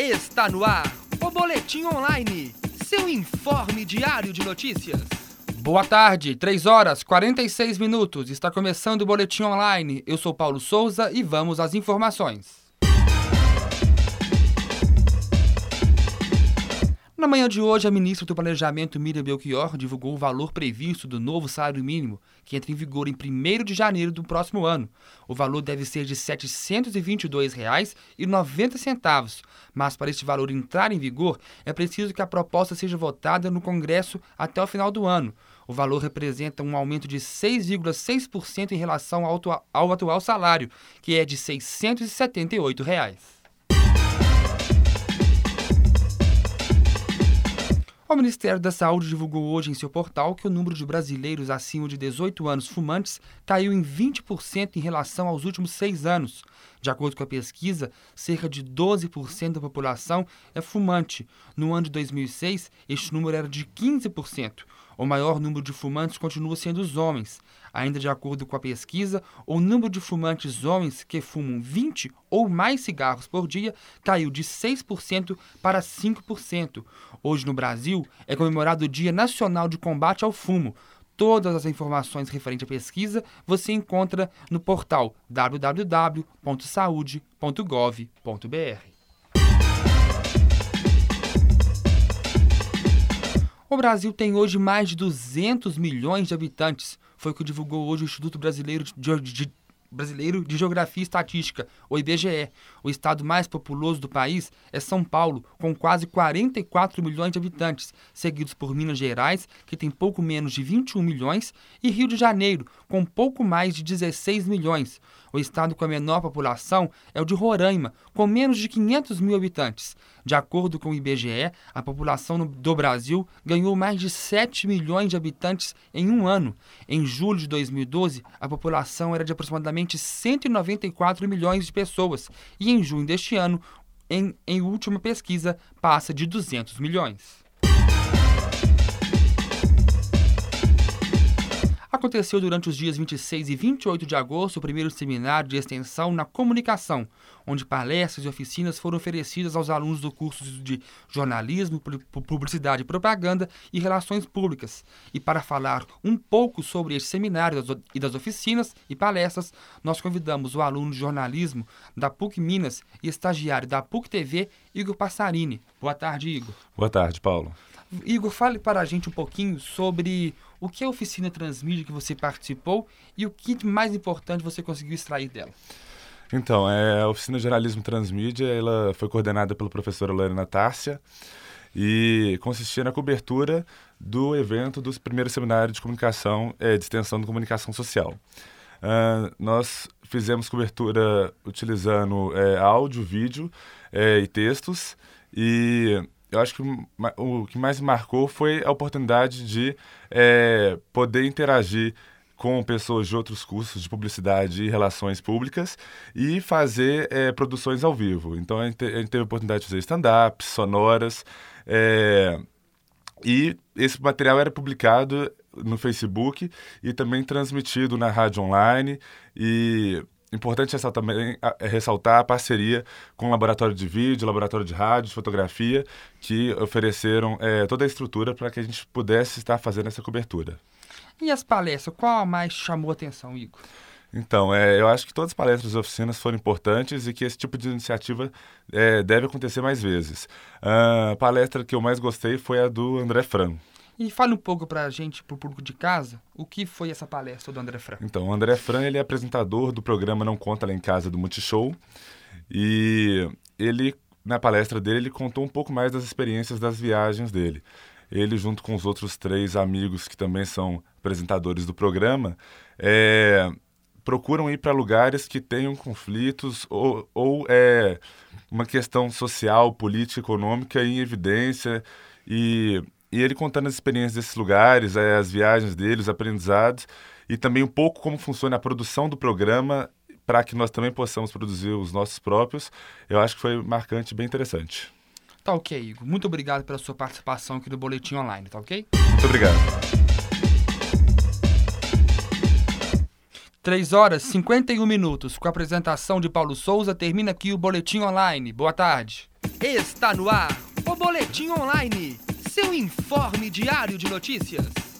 Está no ar o Boletim Online, seu informe diário de notícias. Boa tarde, 3 horas 46 minutos, está começando o Boletim Online. Eu sou Paulo Souza e vamos às informações. Na manhã de hoje, a ministra do Planejamento, Miriam Belchior, divulgou o valor previsto do novo salário mínimo, que entra em vigor em 1º de janeiro do próximo ano. O valor deve ser de R$ 722,90, mas para este valor entrar em vigor, é preciso que a proposta seja votada no Congresso até o final do ano. O valor representa um aumento de 6,6% em relação ao atual salário, que é de R$ 678. O Ministério da Saúde divulgou hoje em seu portal que o número de brasileiros acima de 18 anos fumantes caiu em 20% em relação aos últimos 6 anos. De acordo com a pesquisa, cerca de 12% da população é fumante. No ano de 2006, este número era de 15%. O maior número de fumantes continua sendo os homens. Ainda de acordo com a pesquisa, o número de fumantes homens que fumam 20 ou mais cigarros por dia caiu de 6% para 5%. Hoje no Brasil é comemorado o Dia Nacional de Combate ao Fumo. Todas as informações referentes à pesquisa você encontra no portal www.saude.gov.br. O Brasil tem hoje mais de 200 milhões de habitantes. Foi o que divulgou hoje o Instituto Brasileiro de Geografia e Estatística, o IBGE. O estado mais populoso do país é São Paulo, com quase 44 milhões de habitantes, seguidos por Minas Gerais, que tem pouco menos de 21 milhões, e Rio de Janeiro, com pouco mais de 16 milhões. O estado com a menor população é o de Roraima, com menos de 500 mil habitantes. De acordo com o IBGE, a população do Brasil ganhou mais de 7 milhões de habitantes em um ano. Em julho de 2012, a população era de aproximadamente 194 milhões de pessoas e em junho deste ano, em última pesquisa, passa de 200 milhões. Aconteceu durante os dias 26 e 28 de agosto o primeiro seminário de extensão na comunicação, onde palestras e oficinas foram oferecidas aos alunos do curso de jornalismo, publicidade e propaganda e relações públicas. E para falar um pouco sobre este seminário e das oficinas e palestras, nós convidamos o aluno de jornalismo da PUC Minas e estagiário da PUC TV, Igor Passarini. Boa tarde, Igor. Boa tarde, Paulo. Igor, fale para a gente um pouquinho sobre o que é a oficina transmídia que você participou e o que mais importante você conseguiu extrair dela. Então, a oficina de jornalismo transmídia ela foi coordenada pela professora Lânia Natácia e consistia na cobertura do evento dos primeiros seminários de comunicação, de extensão de comunicação social. Nós fizemos cobertura utilizando áudio, vídeo e textos e eu acho que o que mais me marcou foi a oportunidade de poder interagir com pessoas de outros cursos de publicidade e relações públicas e fazer produções ao vivo. Então, a gente teve a oportunidade de fazer stand-ups, sonoras, e esse material era publicado no Facebook e também transmitido na rádio online e importante ressaltar a parceria com o laboratório de vídeo, laboratório de rádio, de fotografia, que ofereceram toda a estrutura para que a gente pudesse estar fazendo essa cobertura. E as palestras, qual mais chamou a atenção, Igor? Então, eu acho que todas as palestras e oficinas foram importantes e que esse tipo de iniciativa deve acontecer mais vezes. A palestra que eu mais gostei foi a do André Franco. E fale um pouco para a gente, para o público de casa, o que foi essa palestra do André Franco? Então, o André Franco ele é apresentador do programa Não Conta Lá em Casa do Multishow e ele, na palestra dele, ele contou um pouco mais das experiências das viagens dele. Ele, junto com os outros 3 amigos que também são apresentadores do programa, procuram ir para lugares que tenham conflitos ou uma questão social, política, econômica em evidência e ele contando as experiências desses lugares, as viagens dele, os aprendizados e também um pouco como funciona a produção do programa para que nós também possamos produzir os nossos próprios. Eu acho que foi marcante e bem interessante. Tá ok, Igor. Muito obrigado pela sua participação aqui no Boletim Online, tá ok? Muito obrigado. 3 horas e 51 minutos. Com a apresentação de Paulo Souza, termina aqui o Boletim Online. Boa tarde. Está no ar o Boletim Online, seu informe diário de notícias.